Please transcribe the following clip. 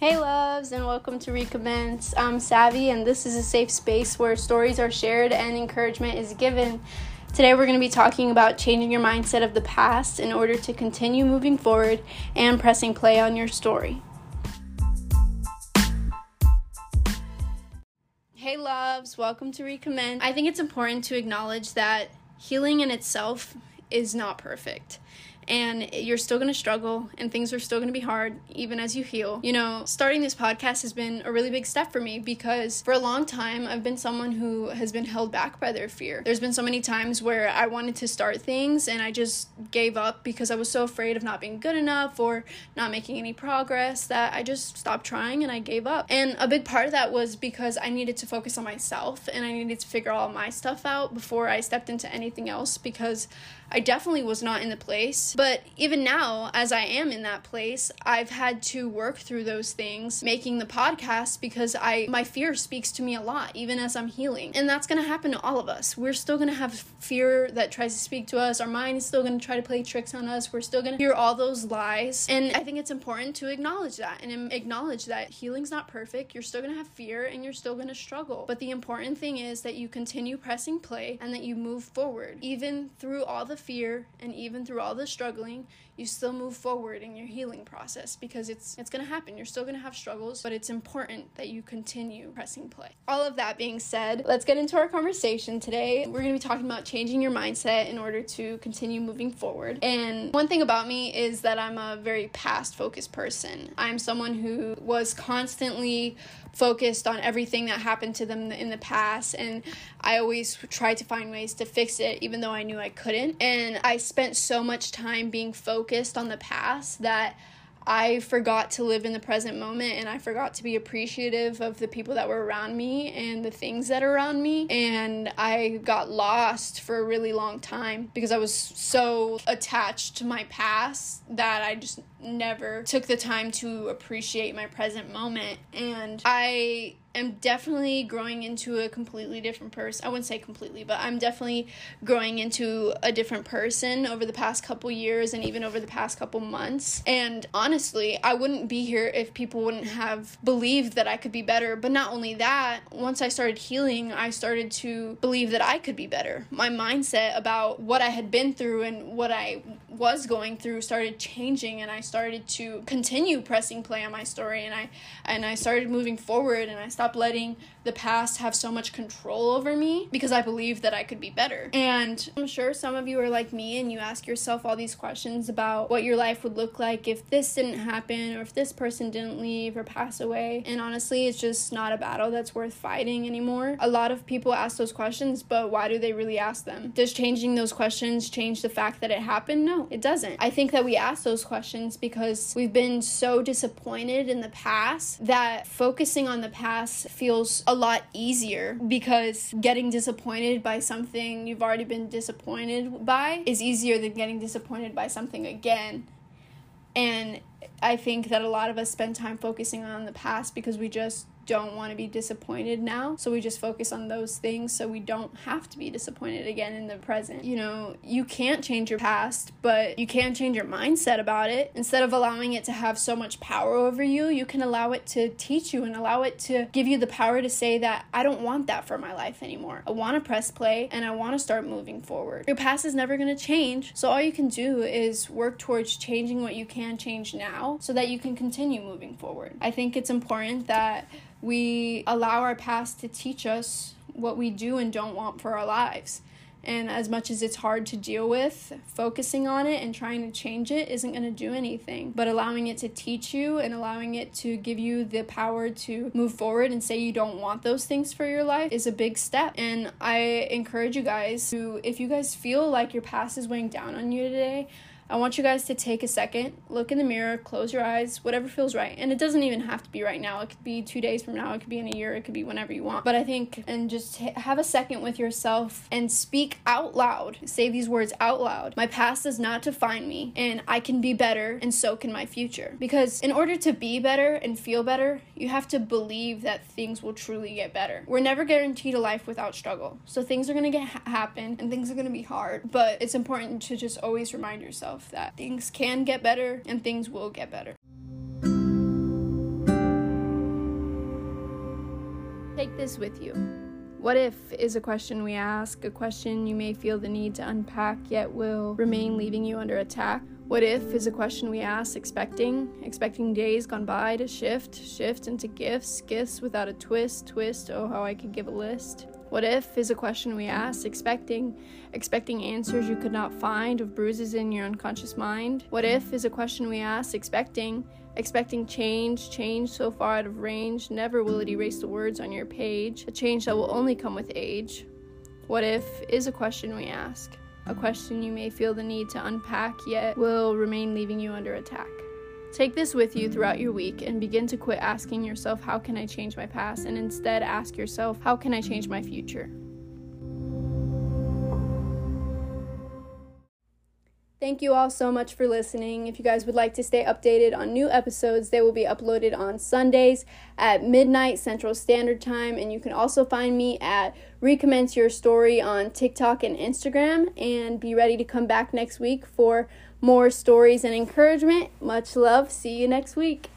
Hey loves, and welcome to Recommence. I'm Savvy, and this is a safe space where stories are shared and encouragement is given. Today we're going to be talking about changing your mindset of the past in order to continue moving forward and pressing play on your story. Hey loves, welcome to Recommence. I think it's important to acknowledge that healing in itself is not perfect. And you're still going to struggle, and things are still going to be hard, even as you heal. You know, starting this podcast has been a really big step for me because for a long time, I've been someone who has been held back by their fear. There's been so many times where I wanted to start things, and I just gave up because I was so afraid of not being good enough or not making any progress that I just stopped trying and I gave up. And a big part of that was because I needed to focus on myself, and I needed to figure all my stuff out before I stepped into anything else because I definitely was not in the place. But even now, as I am in that place, I've had to work through those things, making the podcast, because my fear speaks to me a lot, even as I'm healing. And that's going to happen to all of us. We're still going to have fear that tries to speak to us. Our mind is still going to try to play tricks on us. We're still going to hear all those lies. And I think it's important to acknowledge that and acknowledge that healing's not perfect. You're still going to have fear and you're still going to struggle. But the important thing is that you continue pressing play and that you move forward, even through all the fear and even through all the struggle. You still move forward in your healing process because it's going to happen. You're still going to have struggles, but it's important that you continue pressing play. All of that being said, let's get into our conversation today. We're going to be talking about changing your mindset in order to continue moving forward. And one thing about me is that I'm a very past-focused person. I'm someone who was constantly focused on everything that happened to them in the past, and I always tried to find ways to fix it even though I knew I couldn't. And I spent so much time being focused on the past that I forgot to live in the present moment, and I forgot to be appreciative of the people that were around me and the things that are around me. And I got lost for a really long time because I was so attached to my past that I just never took the time to appreciate my present moment. And I'm definitely growing into a completely different person. I wouldn't say completely, but I'm definitely growing into a different person over the past couple years and even over the past couple months. And honestly, I wouldn't be here if people wouldn't have believed that I could be better. But not only that, once I started healing, I started to believe that I could be better. My mindset about what I had been through and what I was going through started changing, and I started to continue pressing play on my story, and I started moving forward, and I stopped letting the past have so much control over me because I believed that I could be better. And I'm sure some of you are like me and you ask yourself all these questions about what your life would look like if this didn't happen, or if this person didn't leave or pass away. And honestly, it's just not a battle that's worth fighting anymore. A lot of people ask those questions, but why do they really ask them? Does changing those questions change the fact that it happened? No, it doesn't. I think that we ask those questions because we've been so disappointed in the past that focusing on the past feels a lot easier, because getting disappointed by something you've already been disappointed by is easier than getting disappointed by something again. And I think that a lot of us spend time focusing on the past because we just don't want to be disappointed now, so we just focus on those things so we don't have to be disappointed again in the present. You know, you can't change your past, but you can change your mindset about it. Instead of allowing it to have so much power over you, you can allow it to teach you and allow it to give you the power to say that I don't want that for my life anymore. I want to press play and I want to start moving forward. Your past is never going to change, so all you can do is work towards changing what you can change now so that you can continue moving forward. I think it's important that we allow our past to teach us what we do and don't want for our lives. And as much as it's hard to deal with, focusing on it and trying to change it isn't going to do anything. But allowing it to teach you and allowing it to give you the power to move forward and say you don't want those things for your life is a big step. And I encourage you guys to, if you guys feel like your past is weighing down on you today, I want you guys to take a second, look in the mirror, close your eyes, whatever feels right. And it doesn't even have to be right now. It could be 2 days from now. It could be in a year. It could be whenever you want. But I think, and just have a second with yourself and speak out loud. Say these words out loud. My past does not define me, and I can be better, and so can my future. Because in order to be better and feel better, you have to believe that things will truly get better. We're never guaranteed a life without struggle. So things are going to happen, and things are going to be hard. But it's important to just always remind yourself that things can get better and things will get better. this with you. What if is a question we ask, a question you may feel the need to unpack yet will remain leaving you under attack. What if is a question we ask expecting days gone by to shift into gifts without a twist, oh how I could give a list. What if is a question we ask expecting answers you could not find of bruises in your unconscious mind. What if is a question we ask expecting change so far out of range, never will it erase the words on your page, a change that will only come with age. What if is a question we ask, a question you may feel the need to unpack yet will remain leaving you under attack. Take this with you throughout your week and begin to quit asking yourself, how can I change my past? And instead ask yourself, how can I change my future? Thank you all so much for listening. If you guys would like to stay updated on new episodes, they will be uploaded on Sundays at midnight Central Standard Time. And you can also find me at Recommence Your Story on TikTok and Instagram. And be ready to come back next week for more stories and encouragement. Much love. See you next week.